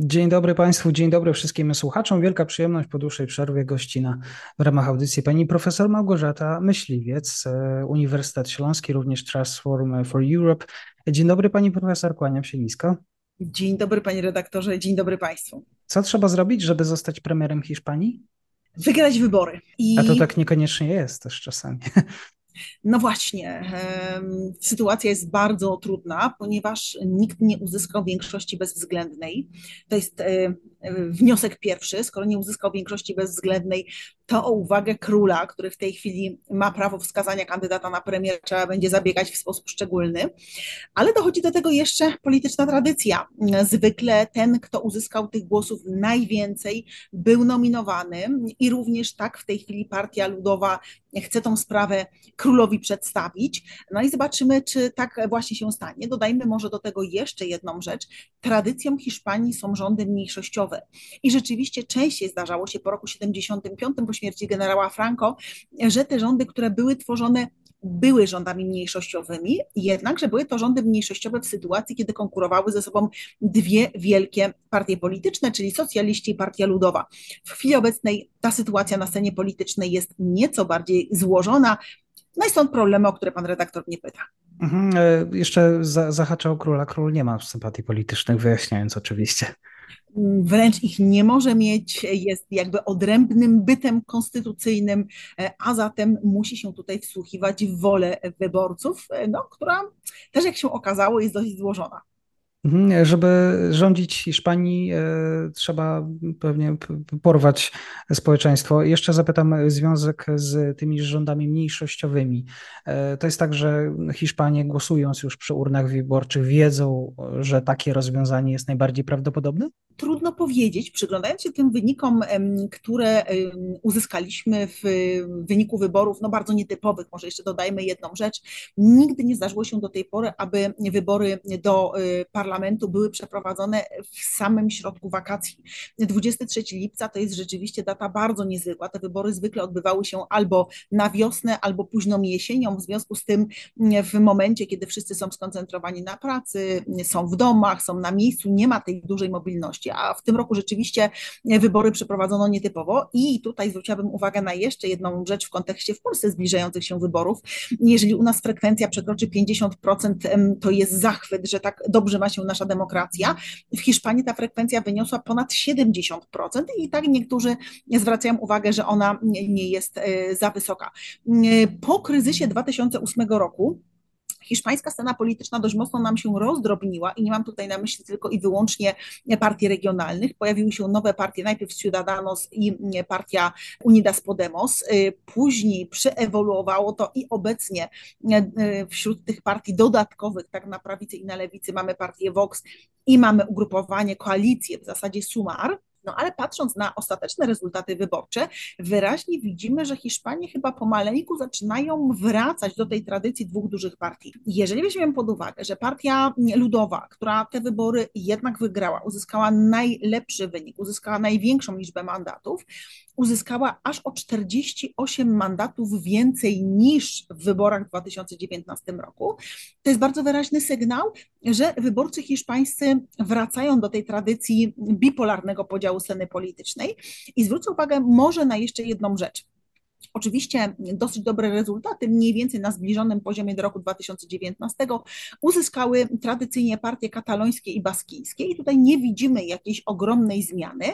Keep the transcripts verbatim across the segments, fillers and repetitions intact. Dzień dobry Państwu, dzień dobry wszystkim słuchaczom. Wielka przyjemność po dłuższej przerwie gościna w ramach audycji pani profesor Małgorzata Myśliwiec, Uniwersytet Śląski, również Transform for Europe. Dzień dobry pani profesor, kłaniam się nisko. Dzień dobry panie redaktorze, dzień dobry Państwu. Co trzeba zrobić, żeby zostać premierem Hiszpanii? Wygrać wybory. I... A to tak niekoniecznie jest też czasami. No właśnie, sytuacja jest bardzo trudna, ponieważ nikt nie uzyskał większości bezwzględnej. To jest wniosek pierwszy, skoro nie uzyskał większości bezwzględnej, to o uwagę króla, który w tej chwili ma prawo wskazania kandydata na premiera, trzeba będzie zabiegać w sposób szczególny. Ale dochodzi do tego jeszcze polityczna tradycja. Zwykle ten, kto uzyskał tych głosów najwięcej, był nominowany i również tak w tej chwili Partia Ludowa chce tą sprawę królowi przedstawić. No i zobaczymy, czy tak właśnie się stanie. Dodajmy może do tego jeszcze jedną rzecz. Tradycją Hiszpanii są rządy mniejszościowe. I rzeczywiście częściej zdarzało się po roku siedemdziesiątym piątym, po śmierci generała Franco, że te rządy, które były tworzone, były rządami mniejszościowymi, jednakże były to rządy mniejszościowe w sytuacji, kiedy konkurowały ze sobą dwie wielkie partie polityczne, czyli socjaliści i Partia Ludowa. W chwili obecnej ta sytuacja na scenie politycznej jest nieco bardziej złożona, no i są problemy, o które pan redaktor mnie pyta. Mhm, jeszcze za, zahaczał króla. Król nie ma sympatii politycznych, wyjaśniając oczywiście. Wręcz ich nie może mieć, jest jakby odrębnym bytem konstytucyjnym, a zatem musi się tutaj wsłuchiwać w wolę wyborców, no, która też, jak się okazało, jest dość złożona. Żeby rządzić Hiszpanii, trzeba pewnie porwać społeczeństwo. Jeszcze zapytam związek z tymi rządami mniejszościowymi. To jest tak, że Hiszpanie, głosując już przy urnach wyborczych, wiedzą, że takie rozwiązanie jest najbardziej prawdopodobne? Trudno powiedzieć, przyglądając się tym wynikom, które uzyskaliśmy w wyniku wyborów, no bardzo nietypowych, może jeszcze dodajmy jedną rzecz, nigdy nie zdarzyło się do tej pory, aby wybory do parlamentu były przeprowadzone w samym środku wakacji. dwudziestego trzeciego lipca to jest rzeczywiście data bardzo niezwykła, te wybory zwykle odbywały się albo na wiosnę, albo późną jesienią, w związku z tym w momencie, kiedy wszyscy są skoncentrowani na pracy, są w domach, są na miejscu, nie ma tej dużej mobilności. A w tym roku rzeczywiście wybory przeprowadzono nietypowo i tutaj zwróciłabym uwagę na jeszcze jedną rzecz w kontekście w Polsce zbliżających się wyborów. Jeżeli u nas frekwencja przekroczy pięćdziesiąt procent, to jest zachwyt, że tak dobrze ma się nasza demokracja. W Hiszpanii ta frekwencja wyniosła ponad siedemdziesiąt procent i tak niektórzy zwracają uwagę, że ona nie jest za wysoka. Po kryzysie dwa tysiące ósmego roku hiszpańska scena polityczna dość mocno nam się rozdrobniła i nie mam tutaj na myśli tylko i wyłącznie partii regionalnych. Pojawiły się nowe partie, najpierw Ciudadanos i partia Unidas Podemos. Później przeewoluowało to i obecnie wśród tych partii dodatkowych, tak na prawicy i na lewicy, mamy partię VOX i mamy ugrupowanie, koalicję, w zasadzie Sumar. No ale patrząc na ostateczne rezultaty wyborcze, wyraźnie widzimy, że Hiszpanie chyba pomaleńku zaczynają wracać do tej tradycji dwóch dużych partii. Jeżeli weźmiemy pod uwagę, że Partia Ludowa, która te wybory jednak wygrała, uzyskała najlepszy wynik, uzyskała największą liczbę mandatów, uzyskała aż o czterdzieści osiem mandatów więcej niż w wyborach w dwa tysiące dziewiętnastym roku. To jest bardzo wyraźny sygnał, że wyborcy hiszpańscy wracają do tej tradycji bipolarnego podziału sceny politycznej i zwrócę uwagę może na jeszcze jedną rzecz. Oczywiście dosyć dobre rezultaty, mniej więcej na zbliżonym poziomie do roku dwa tysiące dziewiętnastego, uzyskały tradycyjnie partie katalońskie i baskijskie i tutaj nie widzimy jakiejś ogromnej zmiany,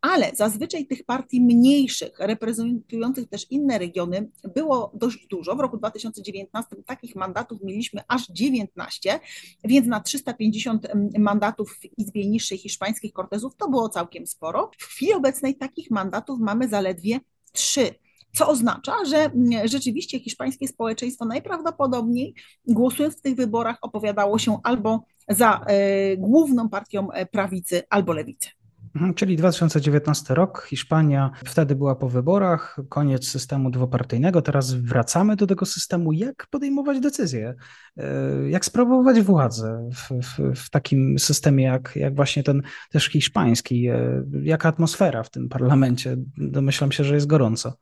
ale zazwyczaj tych partii mniejszych, reprezentujących też inne regiony, było dość dużo. W roku dwa tysiące dziewiętnastym takich mandatów mieliśmy aż dziewiętnaście, więc na trzysta pięćdziesiąt mandatów w Izbie Niższej hiszpańskich Cortesów to było całkiem sporo. W chwili obecnej takich mandatów mamy zaledwie trzy. co oznacza, że rzeczywiście hiszpańskie społeczeństwo najprawdopodobniej głosując w tych wyborach opowiadało się albo za główną partią prawicy, albo lewicy. Czyli dwa tysiące dziewiętnasty rok, Hiszpania wtedy była po wyborach, koniec systemu dwupartyjnego, teraz wracamy do tego systemu. Jak podejmować decyzje? Jak sprawować władzę w, w, w takim systemie jak, jak właśnie ten też hiszpański? Jaka atmosfera w tym parlamencie? Domyślam się, że jest gorąco.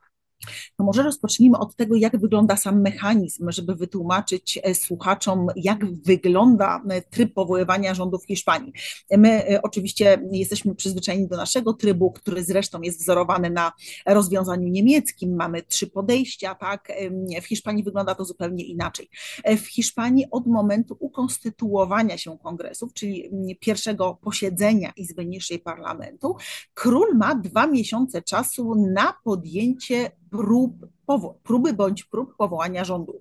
To może rozpocznijmy od tego, jak wygląda sam mechanizm, żeby wytłumaczyć słuchaczom, jak wygląda tryb powoływania rządu w Hiszpanii. My oczywiście jesteśmy przyzwyczajeni do naszego trybu, który zresztą jest wzorowany na rozwiązaniu niemieckim. Mamy trzy podejścia, tak? W Hiszpanii wygląda to zupełnie inaczej. W Hiszpanii od momentu ukonstytuowania się kongresów, czyli pierwszego posiedzenia Izby Niższej Parlamentu, król ma dwa miesiące czasu na podjęcie prób, powo- próby bądź prób powołania rządu.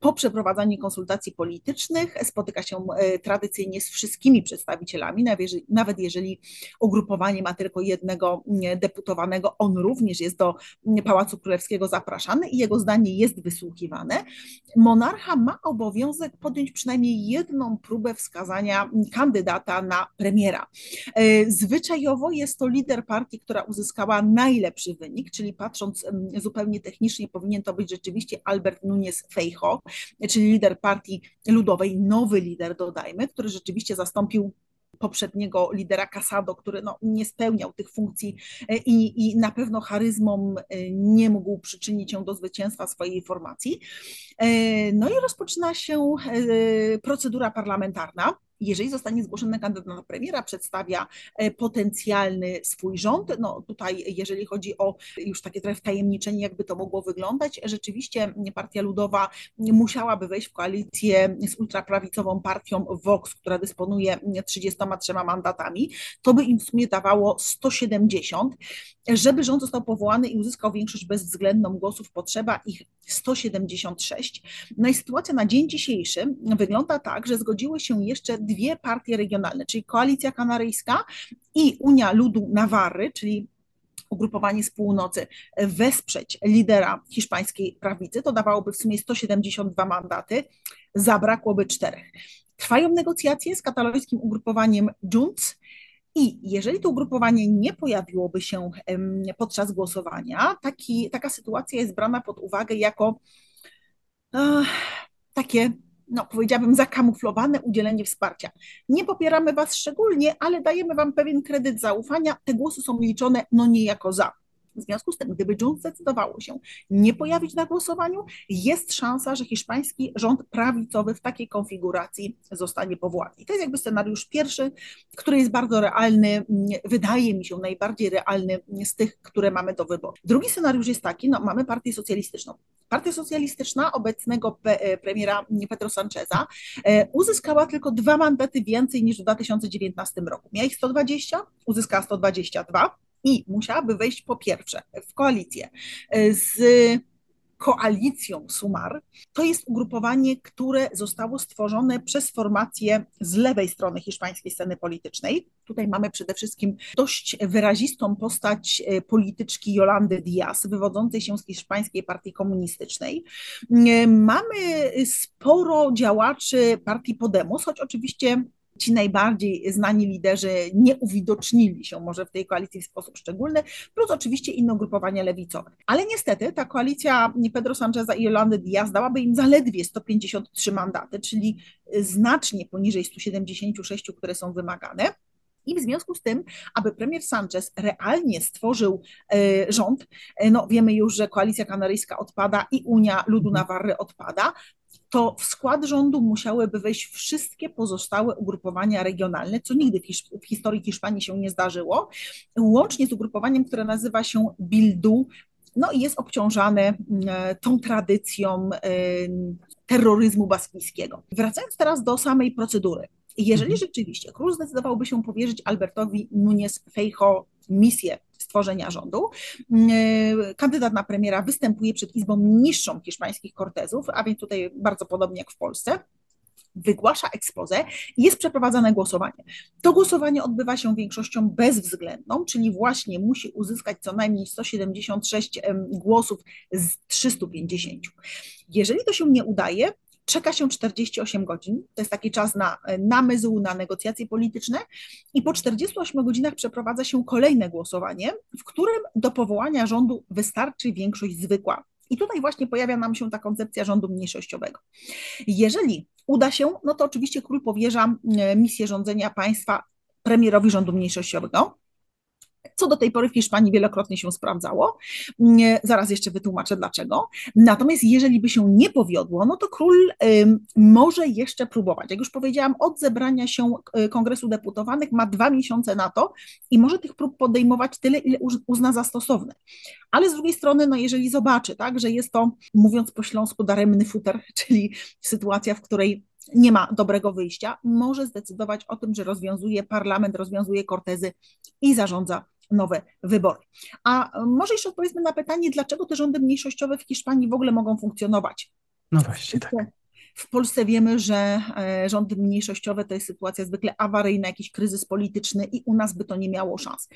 Po przeprowadzaniu konsultacji politycznych spotyka się tradycyjnie z wszystkimi przedstawicielami, nawet jeżeli ugrupowanie ma tylko jednego deputowanego, on również jest do Pałacu Królewskiego zapraszany i jego zdanie jest wysłuchiwane. Monarcha ma obowiązek podjąć przynajmniej jedną próbę wskazania kandydata na premiera. Zwyczajowo jest to lider partii, która uzyskała najlepszy wynik, czyli patrząc zupełnie technicznie, powinien to być rzeczywiście Albert Nunes Feijóo, czyli lider partii ludowej, nowy lider, dodajmy, który rzeczywiście zastąpił poprzedniego lidera Casado, który no, nie spełniał tych funkcji i, i na pewno charyzmą nie mógł przyczynić się do zwycięstwa swojej formacji. No i rozpoczyna się procedura parlamentarna. Jeżeli zostanie zgłoszony kandydat na premiera, przedstawia potencjalny swój rząd. No tutaj, jeżeli chodzi o już takie trochę wtajemniczenie, jakby to mogło wyglądać, rzeczywiście Partia Ludowa musiałaby wejść w koalicję z ultraprawicową partią voks, która dysponuje trzydziestoma trzema mandatami. To by im w sumie dawało sto siedemdziesiąt. Żeby rząd został powołany i uzyskał większość bezwzględną głosów, potrzeba ich sto siedemdziesiąt sześć. No i sytuacja na dzień dzisiejszy wygląda tak, że zgodziły się jeszcze dwie partie regionalne, czyli Koalicja Kanaryjska i Unia Ludu Nawary, czyli ugrupowanie z północy, wesprzeć lidera hiszpańskiej prawicy. To dawałoby w sumie sto siedemdziesiąt dwa mandaty, zabrakłoby czterech. Trwają negocjacje z katalońskim ugrupowaniem Junts. I jeżeli to ugrupowanie nie pojawiłoby się podczas głosowania, taki, taka sytuacja jest brana pod uwagę jako e, takie, no powiedziałabym, zakamuflowane udzielenie wsparcia. Nie popieramy was szczególnie, ale dajemy wam pewien kredyt zaufania, te głosy są liczone no niejako za. W związku z tym, gdyby Junts zdecydowało się nie pojawić na głosowaniu, jest szansa, że hiszpański rząd prawicowy w takiej konfiguracji zostanie powołany. I to jest jakby scenariusz pierwszy, który jest bardzo realny, wydaje mi się najbardziej realny z tych, które mamy do wyboru. Drugi scenariusz jest taki, no mamy partię socjalistyczną. Partia socjalistyczna obecnego pe- premiera Pedro Sáncheza uzyskała tylko dwa mandaty więcej niż w dwa tysiące dziewiętnastym roku. Miała ich sto dwadzieścia, uzyskała sto dwadzieścia dwa. I musiałaby wejść po pierwsze w koalicję z koalicją Sumar. To jest ugrupowanie, które zostało stworzone przez formację z lewej strony hiszpańskiej sceny politycznej. Tutaj mamy przede wszystkim dość wyrazistą postać polityczki Yolandy Díaz, wywodzącej się z hiszpańskiej partii komunistycznej. Mamy sporo działaczy partii Podemos, choć oczywiście ci najbardziej znani liderzy nie uwidocznili się może w tej koalicji w sposób szczególny, plus oczywiście inne ugrupowania lewicowe. Ale niestety ta koalicja Pedro Sáncheza i Yolandy Díaz dałaby im zaledwie sto pięćdziesiąt trzy mandaty, czyli znacznie poniżej stu siedemdziesięciu sześciu, które są wymagane. I w związku z tym, aby premier Sánchez realnie stworzył y, rząd, y, no wiemy już, że Koalicja Kanaryjska odpada i Unia Ludu Nawary odpada, to w skład rządu musiałyby wejść wszystkie pozostałe ugrupowania regionalne, co nigdy w, his- w historii Hiszpanii się nie zdarzyło, łącznie z ugrupowaniem, które nazywa się Bildu, no i jest obciążane y, tą tradycją y, terroryzmu baskijskiego. Wracając teraz do samej procedury. Jeżeli rzeczywiście król zdecydowałby się powierzyć Albertowi Nunes Feijóo misję stworzenia rządu, kandydat na premiera występuje przed Izbą Niższą hiszpańskich Cortezów, a więc tutaj bardzo podobnie jak w Polsce. wygłasza expose i jest przeprowadzane głosowanie. To głosowanie odbywa się większością bezwzględną, czyli właśnie musi uzyskać co najmniej sto siedemdziesiąt sześć głosów z trzystu pięćdziesięciu. Jeżeli to się nie udaje, czeka się czterdzieści osiem godzin, to jest taki czas na namysł, na negocjacje polityczne i po czterdziestu ośmiu godzinach przeprowadza się kolejne głosowanie, w którym do powołania rządu wystarczy większość zwykła. I tutaj właśnie pojawia nam się ta koncepcja rządu mniejszościowego. Jeżeli uda się, no to oczywiście król powierza misję rządzenia państwa premierowi rządu mniejszościowego, co do tej pory w Hiszpanii wielokrotnie się sprawdzało. Zaraz jeszcze wytłumaczę dlaczego. Natomiast jeżeli by się nie powiodło, no to król może jeszcze próbować. Jak już powiedziałam, od zebrania się Kongresu Deputowanych ma dwa miesiące na to i może tych prób podejmować tyle, ile uzna za stosowne. Ale z drugiej strony, no jeżeli zobaczy, tak, że jest to, mówiąc po śląsku, daremny futer, czyli sytuacja, w której nie ma dobrego wyjścia, może zdecydować o tym, że rozwiązuje parlament, rozwiązuje kortezy i zarządza nowe wybory. A może jeszcze odpowiedzmy na pytanie, dlaczego te rządy mniejszościowe w Hiszpanii w ogóle mogą funkcjonować? No właśnie tak. W Polsce wiemy, że rządy mniejszościowe to jest sytuacja zwykle awaryjna, jakiś kryzys polityczny i u nas by to nie miało szans.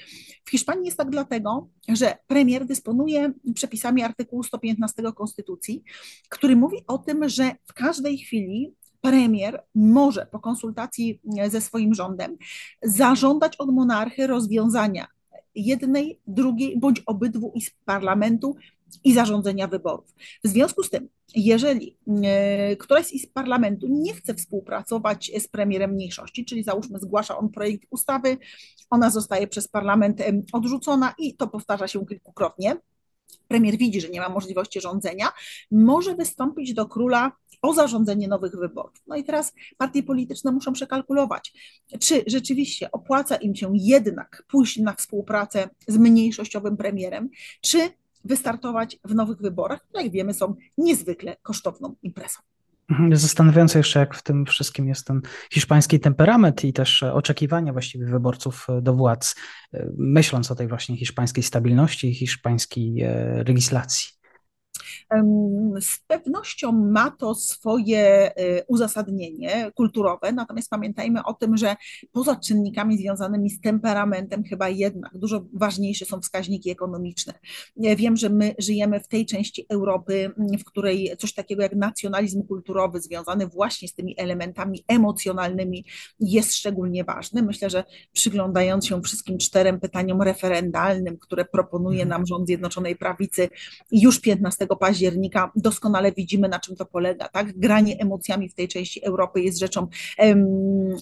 W Hiszpanii jest tak dlatego, że premier dysponuje przepisami artykułu sto piętnastego Konstytucji, który mówi o tym, że w każdej chwili premier może po konsultacji ze swoim rządem zażądać od monarchy rozwiązania jednej, drugiej bądź obydwu izb parlamentu i zarządzania wyborów. W związku z tym, jeżeli któraś z izb parlamentu nie chce współpracować z premierem mniejszości, czyli załóżmy zgłasza on projekt ustawy, ona zostaje przez parlament odrzucona i to powtarza się kilkukrotnie, premier widzi, że nie ma możliwości rządzenia, może wystąpić do króla o zarządzenie nowych wyborów. No i teraz partie polityczne muszą przekalkulować, czy rzeczywiście opłaca im się jednak pójść na współpracę z mniejszościowym premierem, czy wystartować w nowych wyborach, które jak wiemy są niezwykle kosztowną imprezą. Zastanawiające jeszcze, jak w tym wszystkim jest ten hiszpański temperament i też oczekiwania właściwie wyborców do władz, myśląc o tej właśnie hiszpańskiej stabilności i hiszpańskiej legislacji. Z pewnością ma to swoje uzasadnienie kulturowe, natomiast pamiętajmy o tym, że poza czynnikami związanymi z temperamentem chyba jednak dużo ważniejsze są wskaźniki ekonomiczne. Wiem, że my żyjemy w tej części Europy, w której coś takiego jak nacjonalizm kulturowy związany właśnie z tymi elementami emocjonalnymi jest szczególnie ważny. Myślę, że przyglądając się wszystkim czterem pytaniom referendalnym, które proponuje nam rząd Zjednoczonej Prawicy już piętnastego października doskonale widzimy, na czym to polega, tak? Granie emocjami w tej części Europy jest rzeczą em,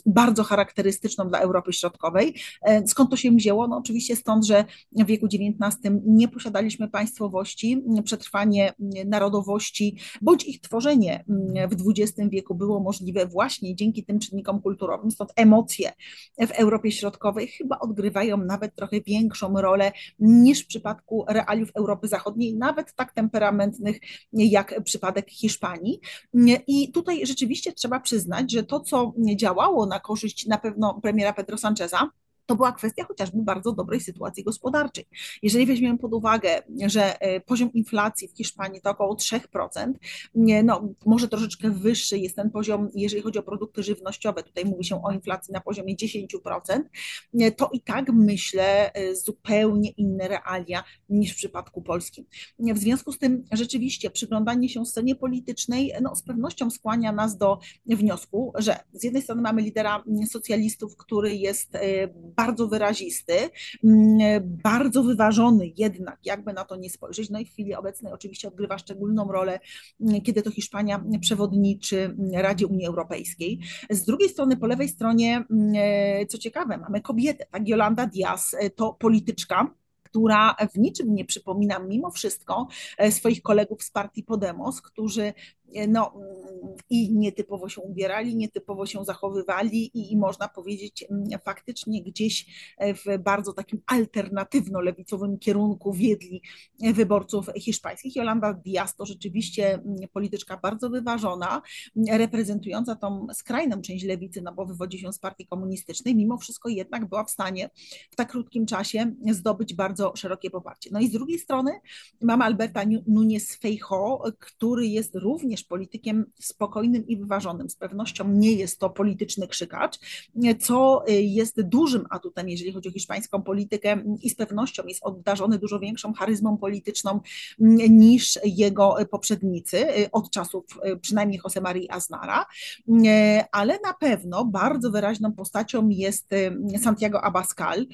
bardzo charakterystyczną dla Europy Środkowej. Skąd to się wzięło? No oczywiście stąd, że w wieku dziewiętnastym nie posiadaliśmy państwowości, przetrwanie narodowości, bądź ich tworzenie w dwudziestym wieku było możliwe właśnie dzięki tym czynnikom kulturowym, stąd emocje w Europie Środkowej chyba odgrywają nawet trochę większą rolę niż w przypadku realiów Europy Zachodniej, nawet tak temperamentnych, jak przypadek Hiszpanii. I tutaj rzeczywiście trzeba przyznać, że to, co działało na korzyść na pewno premiera Pedro Sáncheza, to była kwestia chociażby bardzo dobrej sytuacji gospodarczej. Jeżeli weźmiemy pod uwagę, że poziom inflacji w Hiszpanii to około trzy procent, no może troszeczkę wyższy jest ten poziom, jeżeli chodzi o produkty żywnościowe, tutaj mówi się o inflacji na poziomie dziesięć procent, to i tak myślę zupełnie inne realia niż w przypadku Polski. W związku z tym rzeczywiście przyglądanie się scenie politycznej no, z pewnością skłania nas do wniosku, że z jednej strony mamy lidera socjalistów, który jest bardzo wyrazisty, bardzo wyważony jednak, jakby na to nie spojrzeć. No i w chwili obecnej oczywiście odgrywa szczególną rolę, kiedy to Hiszpania przewodniczy Radzie Unii Europejskiej. Z drugiej strony, po lewej stronie, co ciekawe, mamy kobietę, tak, Yolanda Díaz to polityczka, która w niczym nie przypomina mimo wszystko swoich kolegów z partii Podemos, którzy no, i nietypowo się ubierali, nietypowo się zachowywali i, i można powiedzieć faktycznie gdzieś w bardzo takim alternatywno-lewicowym kierunku wiedli wyborców hiszpańskich. Yolanda Díaz to rzeczywiście polityczka bardzo wyważona, reprezentująca tą skrajną część lewicy, no bo wywodzi się z partii komunistycznej, mimo wszystko jednak była w stanie w tak krótkim czasie zdobyć bardzo szerokie poparcie. No i z drugiej strony mamy Alberta Nunes Feijóo, który jest również również politykiem spokojnym i wyważonym. Z pewnością nie jest to polityczny krzykacz, co jest dużym atutem, jeżeli chodzi o hiszpańską politykę, i z pewnością jest obdarzony dużo większą charyzmą polityczną niż jego poprzednicy od czasów przynajmniej José Marii Aznara, ale na pewno bardzo wyraźną postacią jest Santiago Abascal,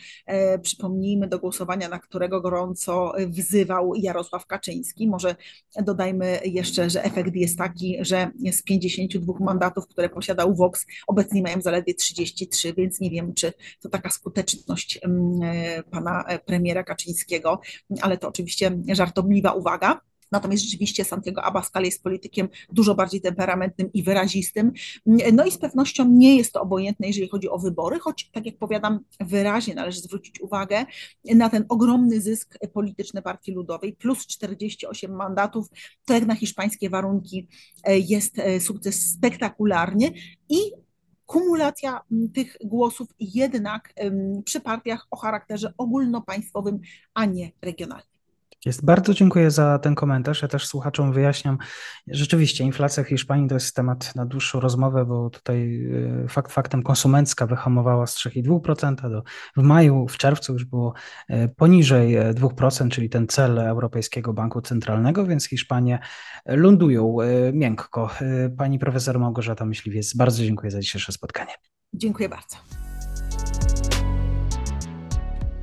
przypomnijmy, do głosowania, na którego gorąco wzywał Jarosław Kaczyński. Może dodajmy jeszcze, że efekt jest taki, że z pięćdziesięciu dwóch mandatów, które posiadał voks, obecnie mają zaledwie trzydzieści trzy, więc nie wiem, czy to taka skuteczność pana premiera Kaczyńskiego, ale to oczywiście żartobliwa uwaga. Natomiast rzeczywiście Santiago Abascal jest politykiem dużo bardziej temperamentnym i wyrazistym. No i z pewnością nie jest to obojętne, jeżeli chodzi o wybory, choć tak jak powiadam, wyraźnie należy zwrócić uwagę na ten ogromny zysk polityczny Partii Ludowej, plus czterdzieści osiem mandatów, to jak na hiszpańskie warunki jest sukces spektakularny i kumulacja tych głosów jednak przy partiach o charakterze ogólnopaństwowym, a nie regionalnym. Jest. Bardzo dziękuję za ten komentarz. Ja też słuchaczom wyjaśniam. Rzeczywiście inflacja w Hiszpanii to jest temat na dłuższą rozmowę, bo tutaj fakt faktem konsumencka wyhamowała z trzy i dwa dziesiąte procent do w maju, w czerwcu już było poniżej dwa procent, czyli ten cel Europejskiego Banku Centralnego, więc Hiszpanie lądują miękko. Pani profesor Małgorzata Myśliwiec, bardzo dziękuję za dzisiejsze spotkanie. Dziękuję bardzo.